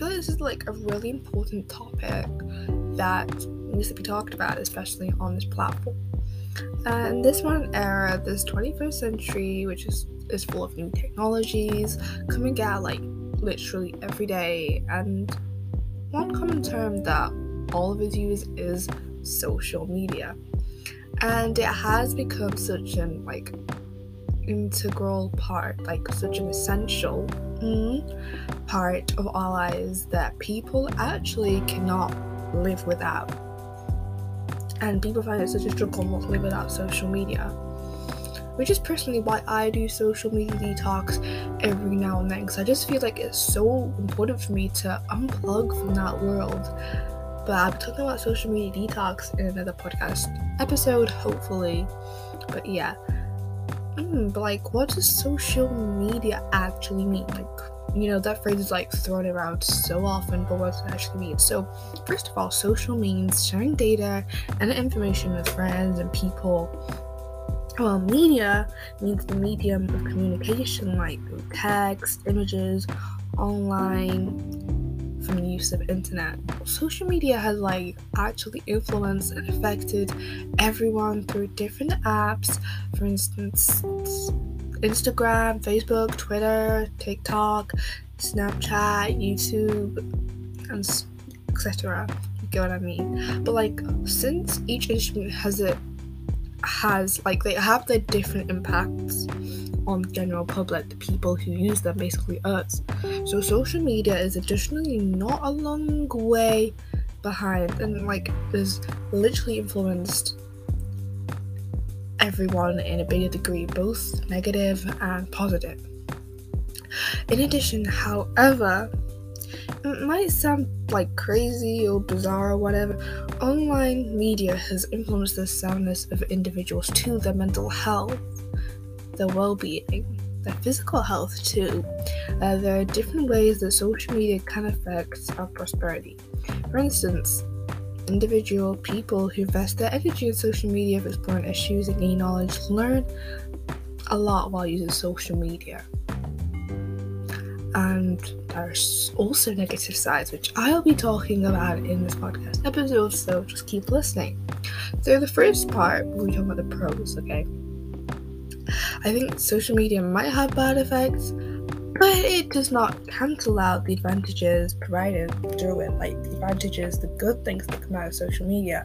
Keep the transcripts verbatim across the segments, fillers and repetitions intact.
feel like this is like a really important topic that needs to be talked about, especially on this platform. And this modern era, this twenty-first century, which is is full of new technologies coming out like literally every day, and one common term that all of us use is social media, and it has become such an like integral part, like such an essential mm, part of our lives that people actually cannot live without, and people find it such a struggle not to live without social media, which is personally why I do social media detox every now and then, because I just feel like it's so important for me to unplug from that world. But I'll be talking about social media detox in another podcast episode, hopefully. But yeah, mm, but like, what does social media actually mean? Like, you know, that phrase is like thrown around so often, but what does it actually mean? So first of all, social means sharing data and information with friends and people. Well, media means the medium of communication, like text, images, online, from the use of internet. Social media has like actually influenced and affected everyone through different apps, for instance, Instagram, Facebook, Twitter, TikTok, Snapchat, YouTube, and et cetera. You get what I mean? But like, since each instrument has it has like they have their different impacts on the general public, the people who use them, basically us. So social media is additionally not a long way behind, and like has literally influenced everyone in a bigger degree, both negative and positive. In addition, however, it might sound like crazy or bizarre or whatever, online media has influenced the soundness of individuals too, their mental health, their well-being, their physical health too. Uh, there are different ways that social media can affect our prosperity. For instance, individual people who invest their energy in social media for exploring issues and gain knowledge learn a lot while using social media. And there's also negative sides, which I'll be talking about in this podcast episode, so just keep listening. So the first part, we talk about the pros, okay? I think social media might have bad effects, but it does not cancel out the advantages provided through it, like the advantages, the good things that come out of social media.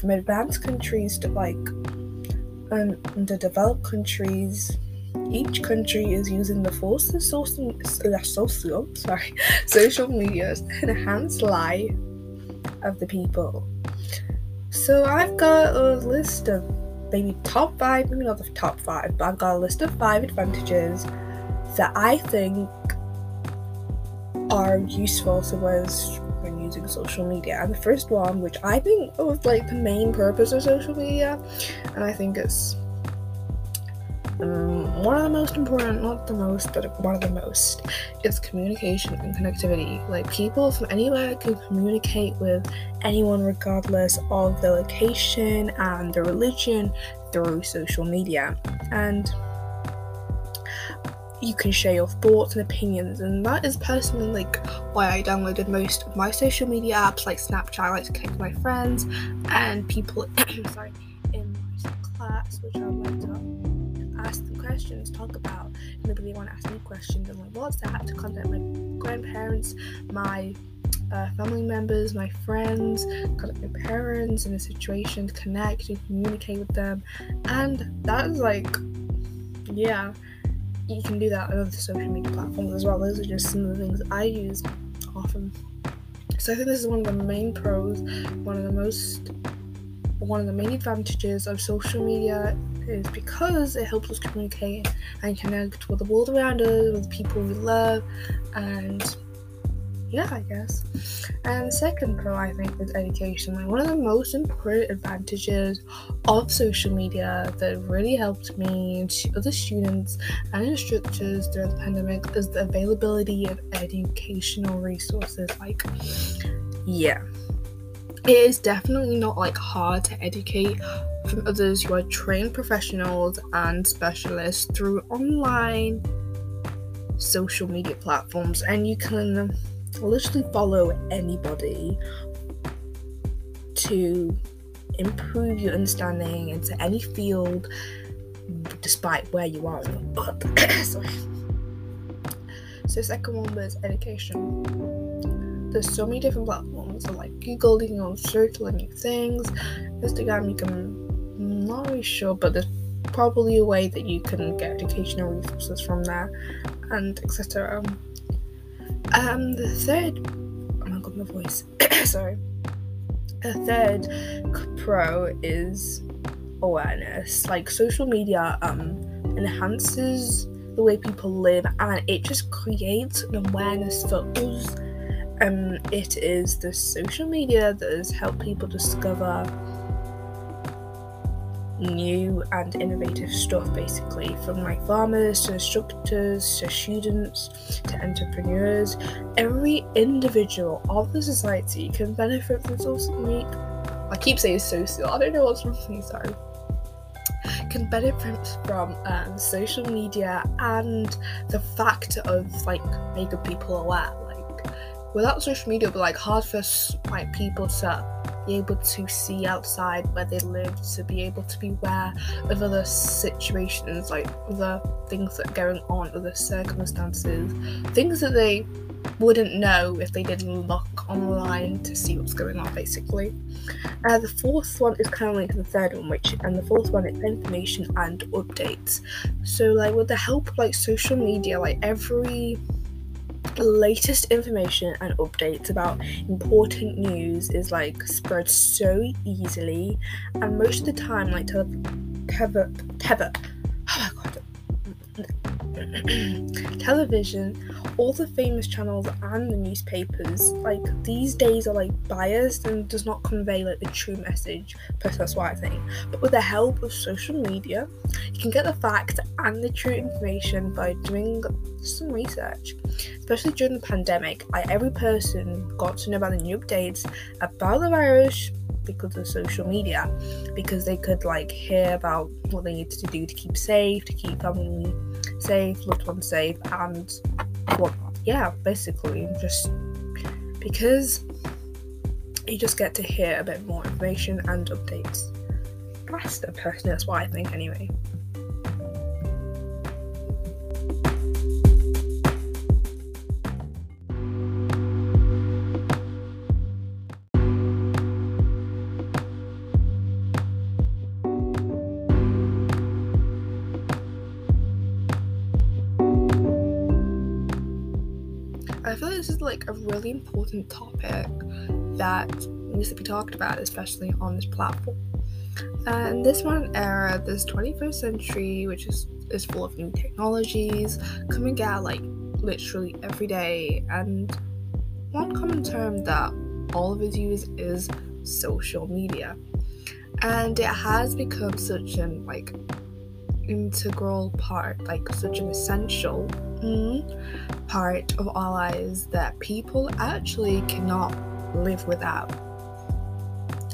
From advanced countries to like underdeveloped countries, each country is using the force of social, social, sorry, social media to enhance life of the people. So I've got a list of maybe top five, maybe not the top five, but I've got a list of five advantages that I think are useful to us when using social media. And the first one, which I think was like the main purpose of social media, and I think it's Um, one of the most important, not the most, but one of the most, is communication and connectivity. Like, people from anywhere can communicate with anyone regardless of their location and their religion through social media. And you can share your thoughts and opinions, and that is personally like why I downloaded most of my social media apps, like Snapchat. I like to connect with my friends and people sorry, in my class, which I'll later ask them questions, talk about, and if they want to ask me questions on my WhatsApp, to contact my grandparents, my uh, family members, my friends, contact my parents in a situation, to connect and communicate with them. And that is like, yeah, you can do that on other social media platforms as well. Those are just some of the things I use often. So I think this is one of the main pros, one of the most, one of the main advantages of social media is because it helps us communicate and connect with the world around us, with the people we love, and yeah, I guess. And the second pro, I think, is education. Like, one of the most important advantages of social media that really helped me and other students and instructors throughout the pandemic is the availability of educational resources. Like, yeah, it is definitely not like hard to educate from others who are trained professionals and specialists through online social media platforms, and you can literally follow anybody to improve your understanding into any field, despite where you are in the world. Sorry. So second one was education. There's so many different platforms, so like Google, you know, search learning things, Instagram, you can, I'm not really sure, but there's probably a way that you can get educational resources from there, and et cetera. Um, the third, oh my god, my voice, sorry. The third pro is awareness. Like, social media um enhances the way people live, and it just creates an awareness for us. Um, it is the social media that has helped people discover new and innovative stuff, basically, from like farmers to instructors to students to entrepreneurs. Every individual of the society can benefit from social media. I keep saying social, I don't know what's wrong with me, sorry. Can benefit from um, social media and the fact of like making people aware. Like, without social media, it would be like hard for like people to be able to see outside where they live, to be able to be aware of other situations, like other things that are going on, other circumstances, things that they wouldn't know if they didn't look online to see what's going on, basically. Uh, the fourth one is kind of like the third one, which and the fourth one is information and updates. So like with the help of like social media, like every the latest information and updates about important news is like spread so easily, and most of the time like tele- teve- teve- oh my god television, all the famous channels and the newspapers like these days are like biased and does not convey like the true message, plus that's why I think. But with the help of social media, you can get the facts and the true information by doing some research. Especially during the pandemic, like every person got to know about the new updates about the virus because of social media, because they could like hear about what they needed to do to keep safe, to keep family safe, loved ones safe, and what, yeah, basically just because you just get to hear a bit more information and updates. That's the person, that's what I think anyway. I feel like this is like a really important topic that needs to be talked about, especially on this platform. And this modern era, this twenty-first century, which is, is full of new technologies coming out like literally every day. And one common term that all of us use is social media. And it has become such an like integral part, like such an essential Mm, part of our lives that people actually cannot live without,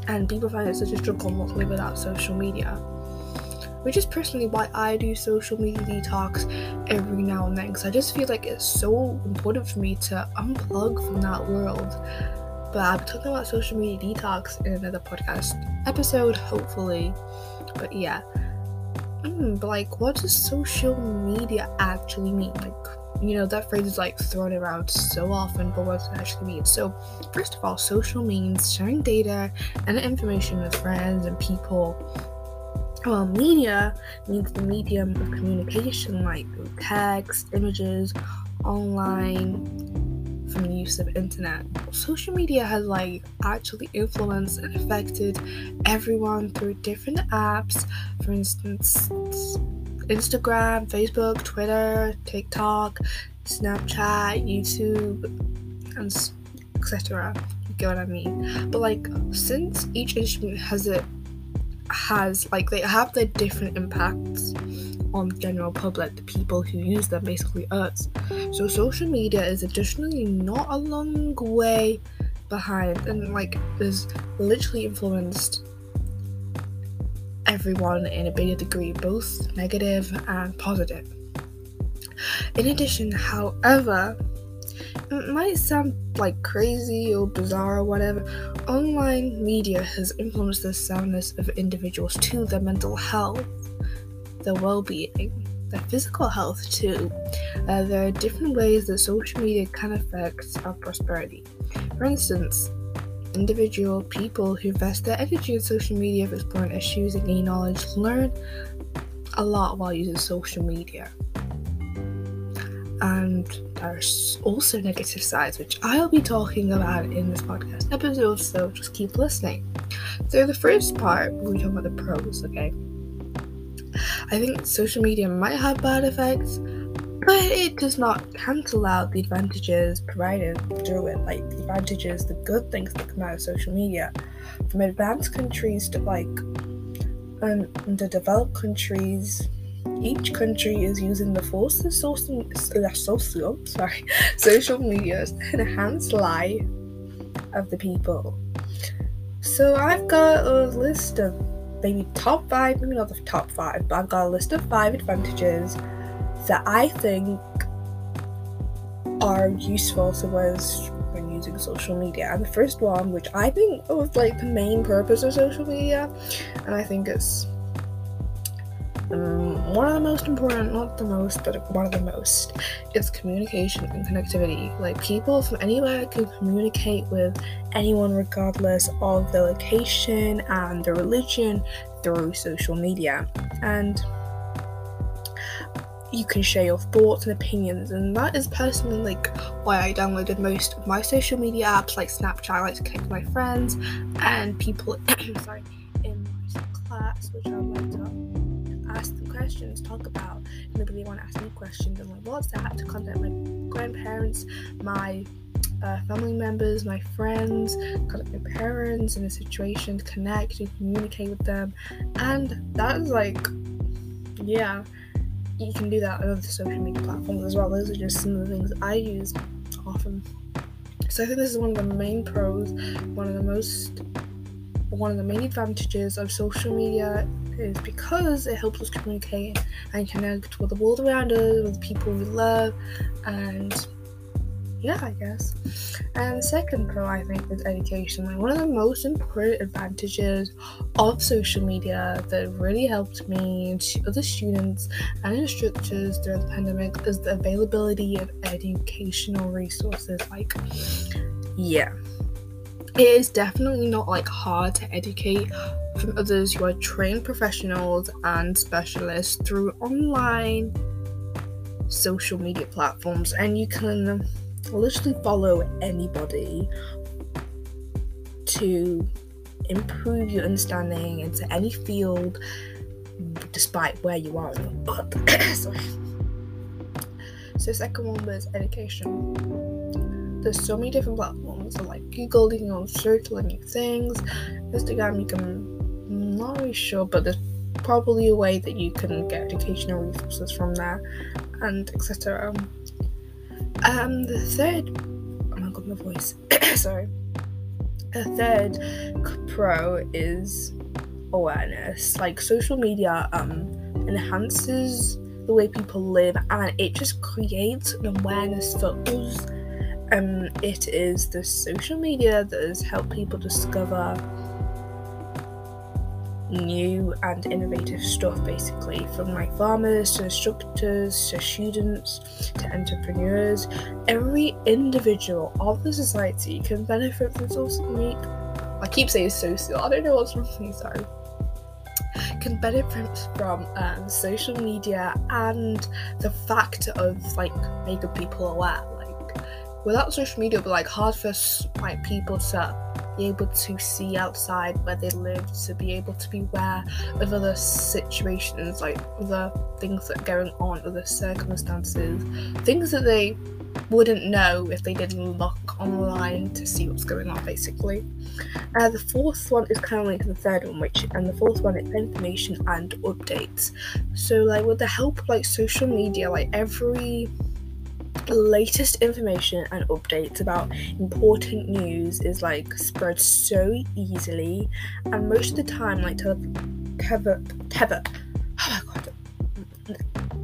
and people find it such a struggle not to live without social media, which is personally why I do social media detox every now and then, because I just feel like it's so important for me to unplug from that world. But I'll be talking about social media detox in another podcast episode, hopefully. But yeah, Mm, but like, what does social media actually mean? Like, you know, that phrase is like thrown around so often, but what does it actually mean? So first of all, social means sharing data and information with friends and people, while media means the medium of communication, like text, images, online, from the use of internet. Social media has like actually influenced and affected everyone through different apps, for instance Instagram, Facebook, Twitter, TikTok, Snapchat, YouTube, and etc. You get what I mean? But like, since each instrument has it has like they have their different impacts on the general public, the people who use them, basically us. So social media is additionally not a long way behind, and like has literally influenced everyone in a bigger degree, both negative and positive. In addition, however, it might sound like crazy or bizarre or whatever, online media has influenced the soundness of individuals to their mental health, their well-being, their physical health too. Uh, there are different ways that social media can affect our prosperity. For instance, individual people who invest their energy in social media for exploring issues and gain knowledge learn a lot while using social media. And there's also negative sides, which I'll be talking about in this podcast episode, so just keep listening. So the first part, we talk about the pros, okay? I think social media might have bad effects, but it does not cancel out the advantages provided through it, like the advantages, the good things that come out of social media. From advanced countries to like um, underdeveloped countries, each country is using the force of social, uh, social, sorry, social media to enhance life of the people. So I've got a list of maybe top five, maybe not the top five, but I've got a list of five advantages that I think are useful to us when using social media. And the first one, which I think was like the main purpose of social media, and I think it's Um, one of the most important, not the most, but one of the most, is communication and connectivity. Like, people from anywhere can communicate with anyone regardless of their location and their religion through social media. And you can share your thoughts and opinions, and that is personally like why I downloaded most of my social media apps like Snapchat. I like to connect with my friends and people sorry, in my class, which I like to ask them questions, talk about, and if they want to ask me questions on my WhatsApp, to contact my grandparents, my uh, family members, my friends, contact my parents in a situation, to connect and communicate with them. And that is like, yeah, you can do that on other social media platforms as well. Those are just some of the things I use often. So I think this is one of the main pros, one of the most, one of the main advantages of social media is because it helps us communicate and connect with the world around us, with the people we love, and yeah, I guess. And the second pro, I think, is education. Like, one of the most important advantages of social media that really helped me and other students and instructors throughout the pandemic is the availability of educational resources. Like, yeah, it is definitely not like hard to educate from others who are trained professionals and specialists through online social media platforms, and you can literally follow anybody to improve your understanding into any field despite where you are. Sorry. So the second one was education. There's so many different platforms, so like Google, you can go search like new things, Instagram, you can, I'm not really sure, but there's probably a way that you can get educational resources from there, and et cetera. Um, the third, oh my god, my voice, sorry, the third pro is awareness. Like, social media um enhances the way people live, and it just creates an awareness for us. Um, it is the social media that has helped people discover new and innovative stuff, basically, from like farmers to instructors to students to entrepreneurs. Every individual of the society can benefit from social media. I keep saying social, I don't know what's wrong with me, sorry. Can benefit from um, social media and the fact of like making people aware. Without social media, it would be like hard for like people to be able to see outside where they live, to be able to be aware of other situations, like other things that are going on, other circumstances, things that they wouldn't know if they didn't look online to see what's going on, basically. Uh, the fourth one is kind of linked to the third one, which and the fourth one is information and updates. So, like, with the help of like social media, like every the latest information and updates about important news is like spread so easily, and most of the time like tele- teva teva oh my god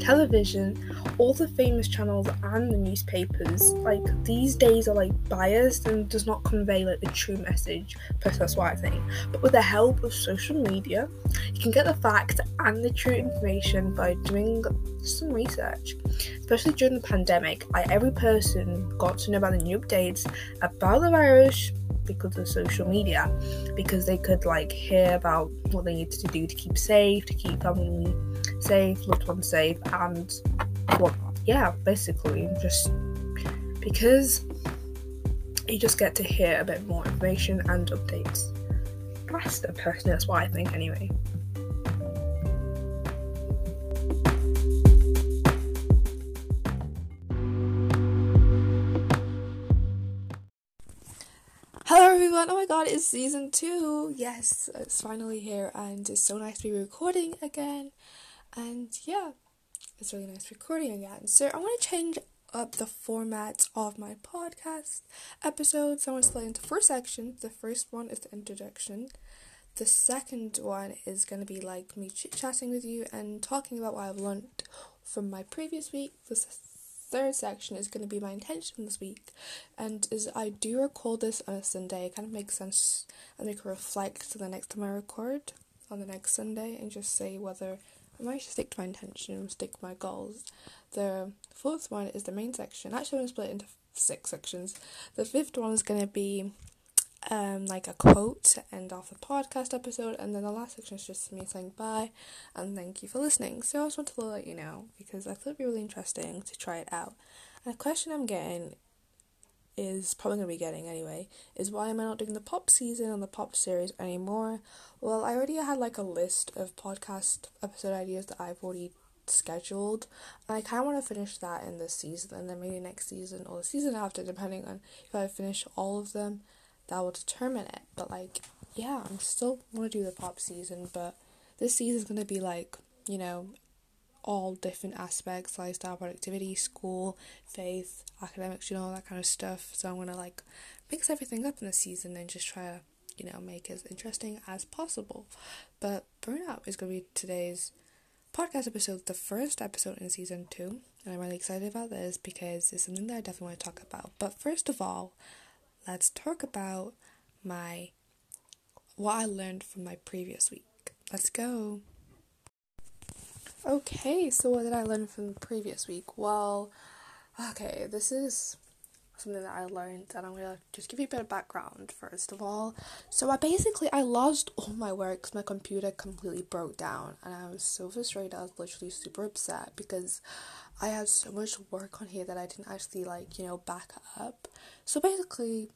television, all the famous channels and the newspapers, like, these days are, like, biased and does not convey, like, the true message, plus that's what I think. But with the help of social media, you can get the facts and the true information by doing some research. Especially during the pandemic, I, every person got to know about the new updates about the virus because of social media, because they could, like, hear about what they needed to do to keep safe, to keep family safe, loved ones safe, and what yeah basically just because you just get to hear a bit more information and updates faster. Personally, that's what I think anyway. Oh my god, it's season two. Yes, it's finally here, and it's so nice to be recording again. And yeah, it's really nice recording again. So I want to change up the format of my podcast episodes. I want to split into four sections. The first one is the introduction. The second one is going to be like me chit-chatting with you and talking about what I've learned from my previous week. The third section is going to be my intention this week, and as I do record this on a Sunday, it kind of makes sense and I can reflect to the next time I record on the next Sunday and just say whether I might stick to my intention, stick to my goals. The fourth one is the main section. Actually, I'm going to split it into six sections. The fifth one is going to be um like a quote to end off the podcast episode, and then the last section is just me saying bye and thank you for listening. So I just want to let you know, because I thought it'd be really interesting to try it out. And a question I'm getting is probably gonna be getting anyway is, why am I not doing the pop season and the pop series anymore? Well, I already had like a list of podcast episode ideas that I've already scheduled, and I kind of want to finish that in this season, and then maybe next season or the season after, depending on if I finish all of them. That will determine it. But like, yeah, I'm still want to do the pop season, but this season is going to be like, you know, all different aspects: lifestyle, productivity, school, faith, academics, you know, all that kind of stuff. So I'm going to like mix everything up in this season and just try to, you know, make it as interesting as possible. But Burnout is going to be today's podcast episode, the first episode in season two, and I'm really excited about this because it's something that I definitely want to talk about. But first of all, let's talk about my what I learned from my previous week. Let's go. Okay, so what did I learn from the previous week? Well, okay, this is something that I learned, and I'm gonna just give you a bit of background first of all. So I basically I lost all my work because my computer completely broke down, and I was so frustrated. I was literally super upset because I had so much work on here that I didn't actually, like, you know, back up. So basically,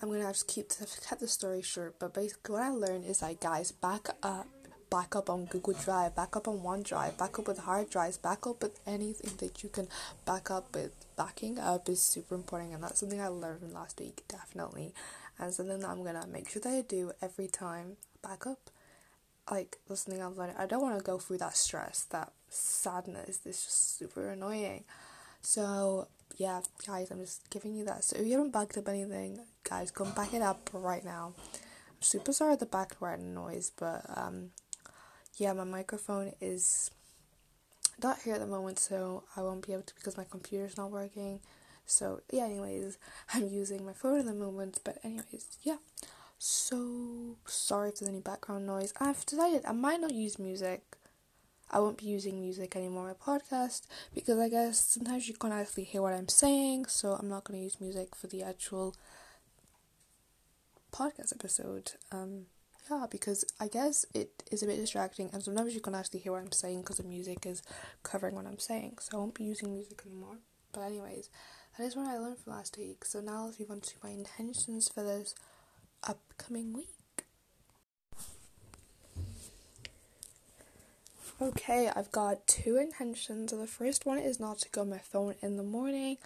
I'm going to have to keep the, kept the story short, but basically what I learned is, like, guys, back up, back up on Google Drive, back up on OneDrive, back up with hard drives, back up with anything that you can back up with. Backing up is super important, and that's something I learned from last week, definitely, and something that I'm going to make sure that I do every time. Back up. Like, that's something I've learned. I don't want to go through that stress, that sadness. It's just super annoying. So yeah, guys, I'm just giving you that. So if you haven't backed up anything, guys, go and back it up right now. I'm super sorry at the background noise, but um yeah, my microphone is not here at the moment, so I won't be able to because my computer's not working. So yeah, anyways, I'm using my phone at the moment, but anyways, yeah. So sorry if there's any background noise. I've decided I might not use music. I won't be using music anymore on my podcast, because I guess sometimes you can't actually hear what I'm saying, so I'm not going to use music for the actual podcast episode. Um, yeah, because I guess it is a bit distracting, and sometimes you can't actually hear what I'm saying because the music is covering what I'm saying, so I won't be using music anymore. But anyways, that is what I learned from last week. So now let's move on to my intentions for this upcoming week. Okay, I've got two intentions. The first one is not to go on my phone in the morning.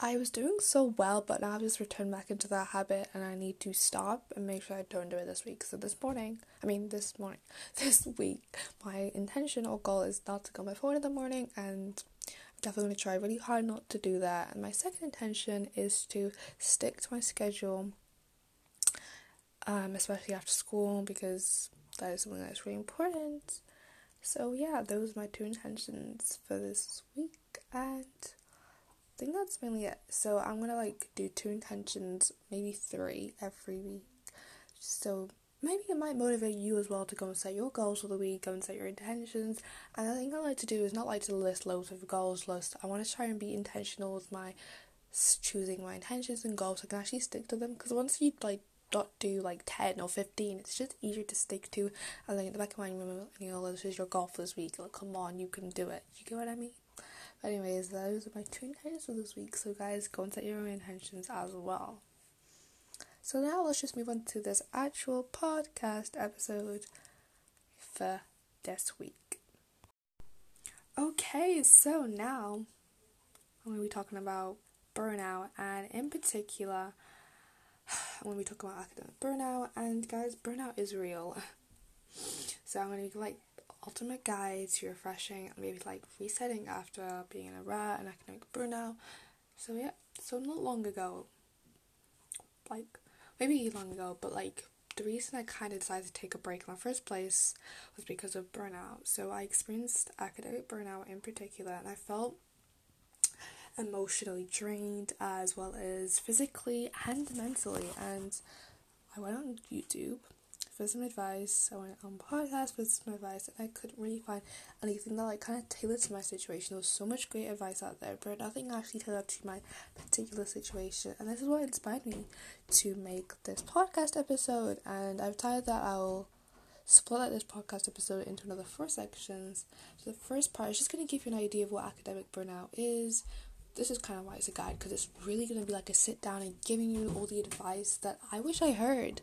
I was doing so well, but now I've just returned back into that habit, and I need to stop and make sure I don't do it this week. So this morning, I mean this morning, this week, my intention or goal is not to go on my phone in the morning, and I'm definitely going to try really hard not to do that. And my second intention is to stick to my schedule, um, especially after school, because that is something that's really important. So yeah, those were my two intentions for this week, and I think that's mainly it. So I'm gonna like do two intentions, maybe three every week. So maybe it might motivate you as well to go and set your goals for the week, go and set your intentions. And the thing I like to do is not like to list loads of goals list. I want to try and be intentional with my choosing my intentions and goals so I can actually stick to them, because once you like not do like ten or fifteen, it's just easier to stick to, and then at the back of my mind remember, you know, this is your goal for this week, like come on, you can do it. You get what I mean? But anyways, those are my two intentions for this week, so guys, go and set your own intentions as well. So now let's just move on to this actual podcast episode for this week. Okay, so now I'm going to be talking about burnout, and in particular I'm going to be talking about academic burnout, and guys, burnout is real. So I'm going to be like ultimate guide to refreshing and maybe like resetting after being in a rare and academic burnout. So yeah, so not long ago, like maybe long ago, but like the reason I kind of decided to take a break in the first place was because of burnout. So I experienced academic burnout in particular, and I felt emotionally drained as well as physically and mentally, and I went on YouTube for some advice, I went on podcasts for some advice, and I couldn't really find anything that like kind of tailored to my situation. There was so much great advice out there, but nothing actually tailored to my particular situation, and this is what inspired me to make this podcast episode. And I've decided that I'll split like this podcast episode into another four sections. So the first part is just going to give you an idea of what academic burnout is. This is kind of why it's a guide, because it's really going to be like a sit down and giving you all the advice that I wish I heard,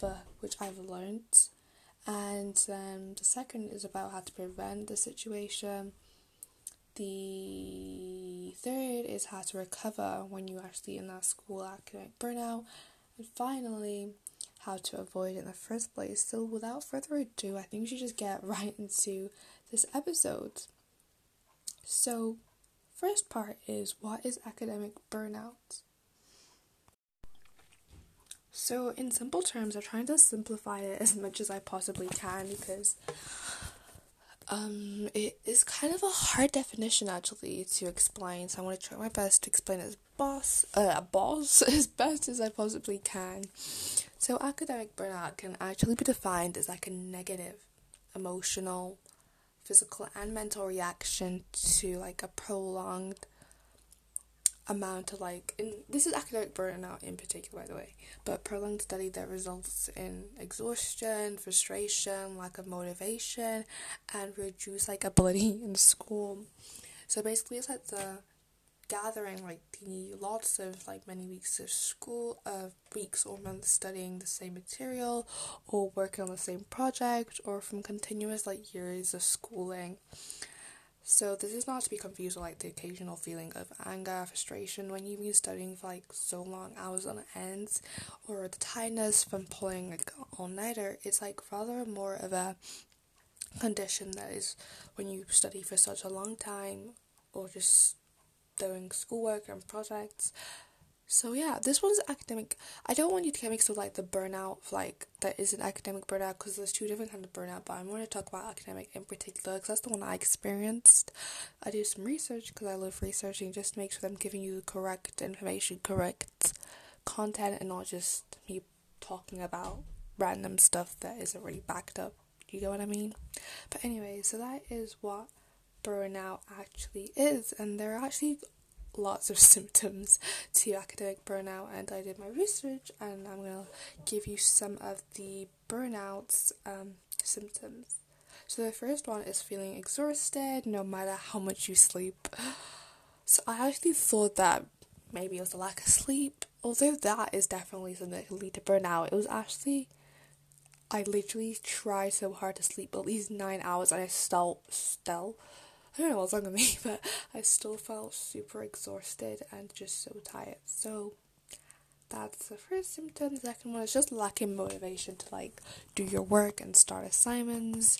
but which I've learned. And then the second is about how to prevent the situation. The third is how to recover when you're actually in that school academic burnout. And finally, how to avoid it in the first place. So without further ado, I think we should just get right into this episode. So first part is, what is academic burnout? So in simple terms, I'm trying to simplify it as much as I possibly can, because um, it is kind of a hard definition actually to explain. So I want to try my best to explain it as boss, uh, boss as best as I possibly can. So academic burnout can actually be defined as like a negative, emotional, physical and mental reaction to like a prolonged amount of like, and this is academic burnout in particular by the way, but prolonged study that results in exhaustion, frustration, lack of motivation, and reduced like ability in school. So basically it's like the gathering like the lots of like many weeks of school of uh, weeks or months studying the same material or working on the same project, or from continuous like years of schooling. So this is not to be confused with like the occasional feeling of anger, frustration when you've been studying for like so long hours on end, or the tiredness from pulling like all-nighter. It's like rather more of a condition that is when you study for such a long time or just doing schoolwork and projects. So yeah, this one's academic. I don't want you to get mixed with like the burnout like that is an academic burnout, because there's two different kinds of burnout, but I'm going to talk about academic in particular because that's the one I experienced. I do some research because I love researching, just to make sure that I'm giving you the correct information, correct content, and not just me talking about random stuff that isn't really backed up. You know what I mean? But anyway, so that is what burnout actually is, and there are actually lots of symptoms to academic burnout, and I did my research and I'm going to give you some of the burnout's um, symptoms. So the first one is feeling exhausted no matter how much you sleep. So I actually thought that maybe it was a lack of sleep, although that is definitely something that can lead to burnout. It was actually, I literally tried so hard to sleep at least nine hours, and I still, still I don't know what's wrong with me, but I still felt super exhausted and just so tired. So that's the first symptom. The second one is just lacking motivation to like do your work and start assignments,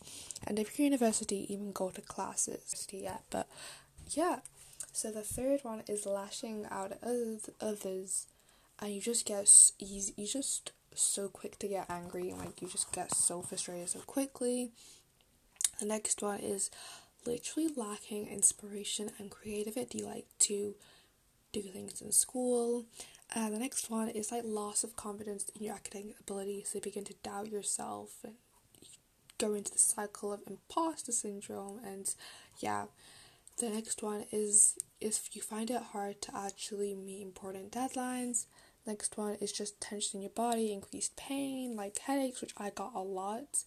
and if you're university, even go to classes. Yeah, but yeah. So the third one is lashing out at others, and you just get easy. You just so quick to get angry, and like you just get so frustrated so quickly. The next one is literally lacking inspiration and creativity, like to do things in school. And the next one is like loss of confidence in your academic abilities. So you begin to doubt yourself and go into the cycle of imposter syndrome. And yeah, the next one is if you find it hard to actually meet important deadlines. Next one is just tension in your body, increased pain, like headaches, which I got a lot,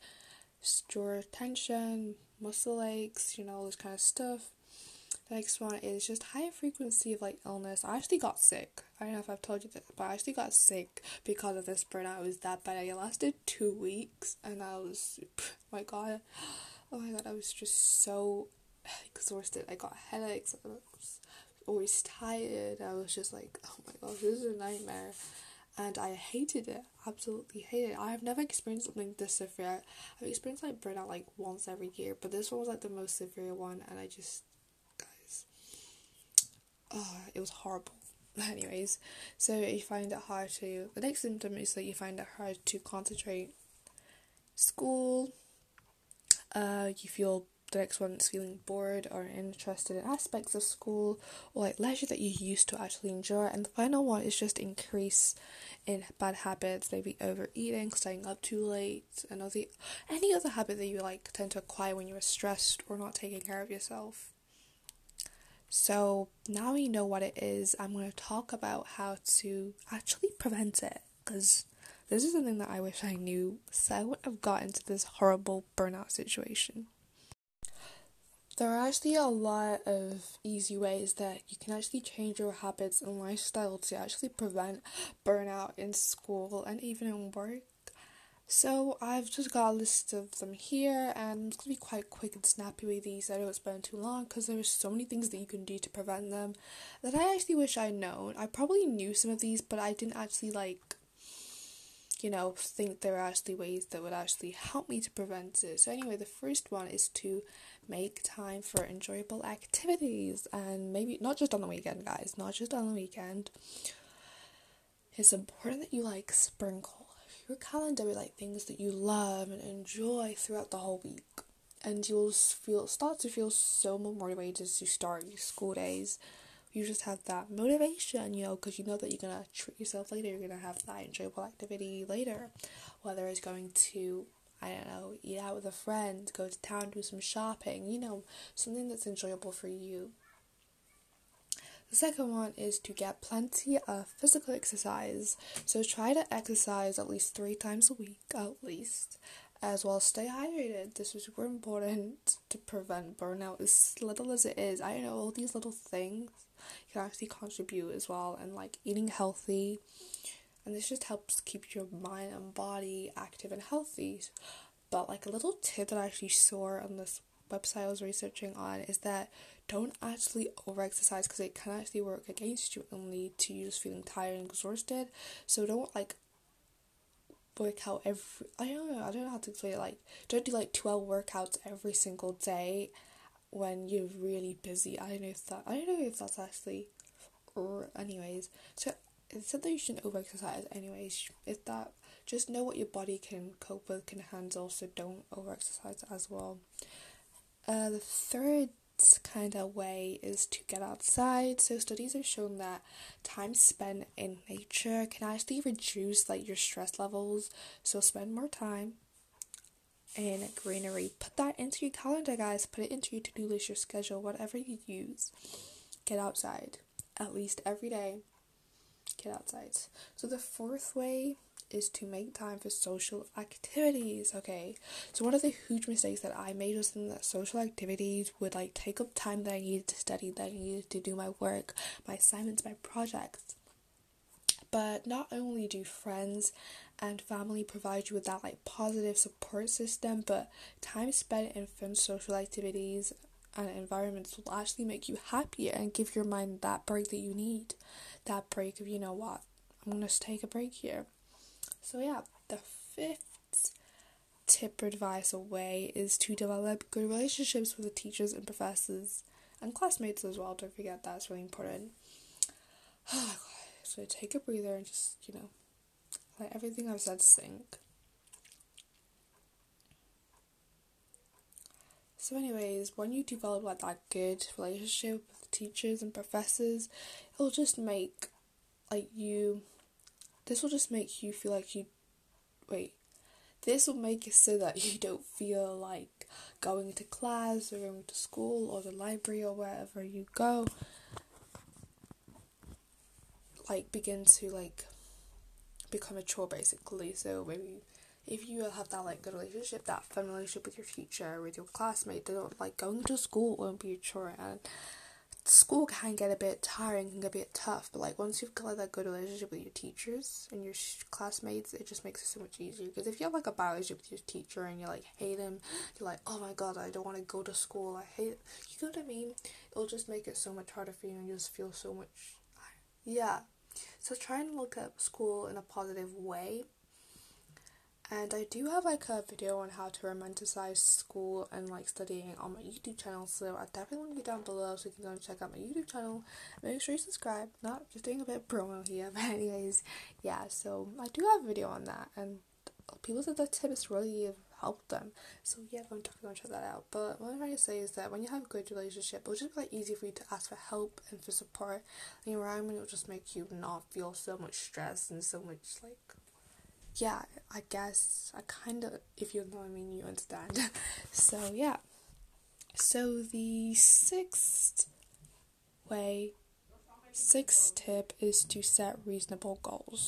store tension, muscle aches, you know, all this kind of stuff. The next one is just high frequency of like illness. I actually got sick. I don't know if I've told you this, but I actually got sick because of this burnout. It was that bad. It lasted two weeks and I was, oh my god, oh my god, I was just so exhausted. I got headaches. I was always tired. I was just like, oh my gosh, this is a nightmare. And I hated it, absolutely hated it. I have never experienced something this severe. I've experienced like burnout like once every year, but this one was like the most severe one, and I just, guys, oh, it was horrible. Anyways, so you find it hard to, the next symptom is that you find it hard to concentrate school. Uh, you feel, the next one is feeling bored or interested in aspects of school or like leisure that you used to actually enjoy. And the final one is just increase in bad habits, maybe overeating, staying up too late, and other, any other habit that you like tend to acquire when you're stressed or not taking care of yourself. So now you know what it is, I'm going to talk about how to actually prevent it, because this is something that I wish I knew, so I wouldn't have gotten into this horrible burnout situation. There are actually a lot of easy ways that you can actually change your habits and lifestyle to actually prevent burnout in school and even in work. So I've just got a list of them here, and I'm just going to be quite quick and snappy with these. I don't spend too long because there are so many things that you can do to prevent them that I actually wish I'd known. I probably knew some of these, but I didn't actually like, you know, think there are actually ways that would actually help me to prevent it. So anyway, the first one is to make time for enjoyable activities, and maybe not just on the weekend, guys, not just on the weekend. It's important that you like sprinkle your calendar with like things that you love and enjoy throughout the whole week, and you'll feel start to feel so more motivated to start your school days. You just have that motivation, you know, because you know that you're going to treat yourself later. You're going to have that enjoyable activity later. Whether it's going to, I don't know, eat out with a friend, go to town, do some shopping, you know, something that's enjoyable for you. The second one is to get plenty of physical exercise. So try to exercise at least three times a week, at least. As well, stay hydrated. This is super important to prevent burnout, as little as it is. I don't know, all these little things can actually contribute as well, and like eating healthy, and this just helps keep your mind and body active and healthy. But like a little tip that I actually saw on this website I was researching on is that don't actually over exercise, because it can actually work against you and lead to you just feeling tired and exhausted. So don't like workout every I don't know I don't know how to explain it. Like, don't do like twelve workouts every single day when you're really busy. I don't know if that I don't know if that's actually or anyways so it said that you shouldn't over exercise anyways. If that, just know what your body can cope with, can handle, so don't over exercise as well. Uh, the third kind of way is to get outside. So studies have shown that time spent in nature can actually reduce like your stress levels, so spend more time in greenery. Put that into your calendar, guys. Put it into your to-do list, your schedule, whatever you use. Get outside at least every day. Get outside. So the fourth way is to make time for social activities. Okay, so one of the huge mistakes that I made was that social activities would like take up time that I needed to study, that I needed to do my work, my assignments, my projects. But not only do friends and family provide you with that like positive support system, but time spent in fun social activities and environments will actually make you happier and give your mind that break that you need, that break of, you know what, I'm gonna take a break here. So yeah, the fifth tip or advice or way is to develop good relationships with the teachers and professors and classmates as well. Don't forget, that's really important. Oh my god. So take a breather and just, you know, let everything I've said sink. So anyways, when you develop like that good relationship with teachers and professors, it'll just make like you this will just make you feel like you wait this will make it so that you don't feel like going to class or going to school or the library or wherever you go, like begin to like become a chore basically. So maybe if you have that like good relationship, that fun relationship with your teacher, with your classmate, they don't like going to school won't be a chore, and school can get a bit tiring, can get a bit tough, but like once you've got like that good relationship with your teachers and your sh- classmates, it just makes it so much easier. Because if you have like a bad relationship with your teacher and you like hate him, you're like, oh my god, I don't want to go to school, I hate it. You know what I mean? It'll just make it so much harder for you and you just feel so much, yeah. So try and look at school in a positive way. And I do have like a video on how to romanticize school and like studying on my YouTube channel, so I definitely want to get down below so you can go and check out my YouTube channel. Make sure you subscribe. Not just doing a bit of promo here, but anyways, yeah, so I do have a video on that, and people said that tip has really helped them, so yeah, go and definitely go and check that out. But what I'm trying to say is that when you have a good relationship, it'll just be like easy for you to ask for help and for support, and the environment will just make you not feel so much stress and so much like, yeah, I guess I kind of, if you know what I mean, you understand. So yeah, so the sixth way, sixth tip is to set reasonable goals.